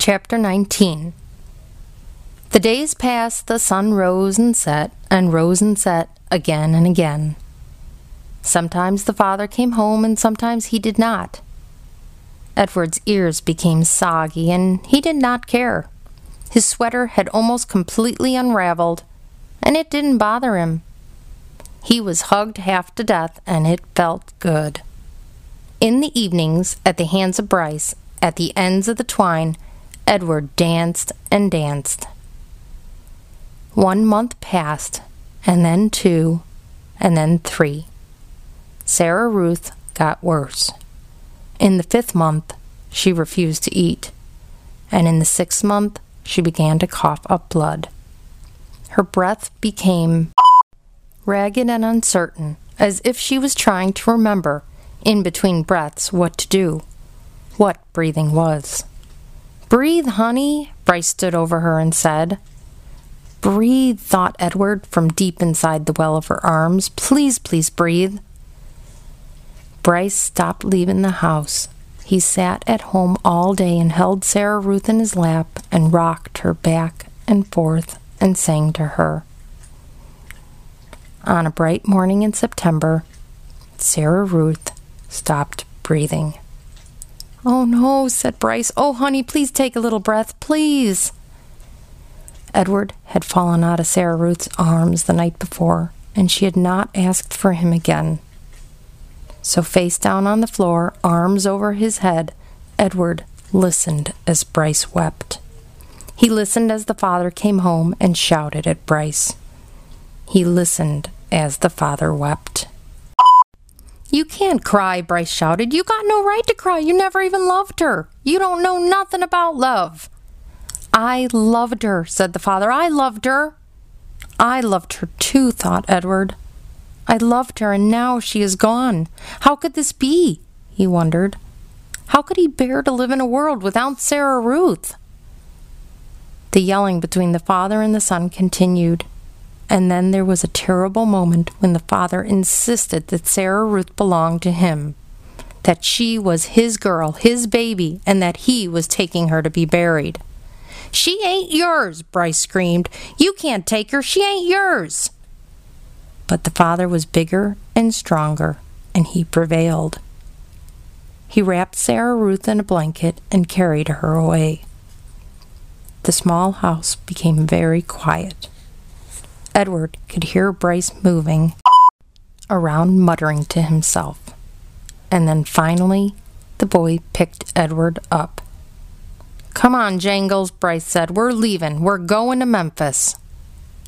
Chapter 19. The days passed, the sun rose and set again and again. Sometimes the father came home and sometimes he did not. Edward's ears became soggy and he did not care. His sweater had almost completely unraveled and it didn't bother him. He was hugged half to death and it felt good. In the evenings, at the hands of Bryce, at the ends of the twine, Edward danced and danced. 1 month passed, and then 2, and then 3. Sarah Ruth got worse. In the 5th month, she refused to eat, and in the 6th month, she began to cough up blood. Her breath became ragged and uncertain, as if she was trying to remember, in between breaths, what to do, what breathing was. "Breathe, honey," Bryce stood over her and said. "Breathe," thought Edward from deep inside the well of her arms. "Please, please breathe." Bryce stopped leaving the house. He sat at home all day and held Sarah Ruth in his lap and rocked her back and forth and sang to her. On a bright morning in September, Sarah Ruth stopped breathing. "Oh, no," said Bryce. "Oh, honey, please take a little breath, please." Edward had fallen out of Sarah Ruth's arms the night before, and she had not asked for him again. So face down on the floor, arms over his head, Edward listened as Bryce wept. He listened as the father came home and shouted at Bryce. He listened as the father wept. "You can't cry," Bryce shouted. "You got no right to cry. You never even loved her. You don't know nothing about love." "I loved her," said the father. "I loved her." "I loved her too," thought Edward. "I loved her, and now she is gone. How could this be?" he wondered. How could he bear to live in a world without Sarah Ruth? The yelling between the father and the son continued. And then there was a terrible moment when the father insisted that Sarah Ruth belonged to him, that she was his girl, his baby, and that he was taking her to be buried. "She ain't yours," Bryce screamed. "You can't take her. She ain't yours." But the father was bigger and stronger, and he prevailed. He wrapped Sarah Ruth in a blanket and carried her away. The small house became very quiet. Edward could hear Bryce moving around, muttering to himself. And then finally, the boy picked Edward up. "Come on, Jangles," Bryce said. "We're leaving. We're going to Memphis."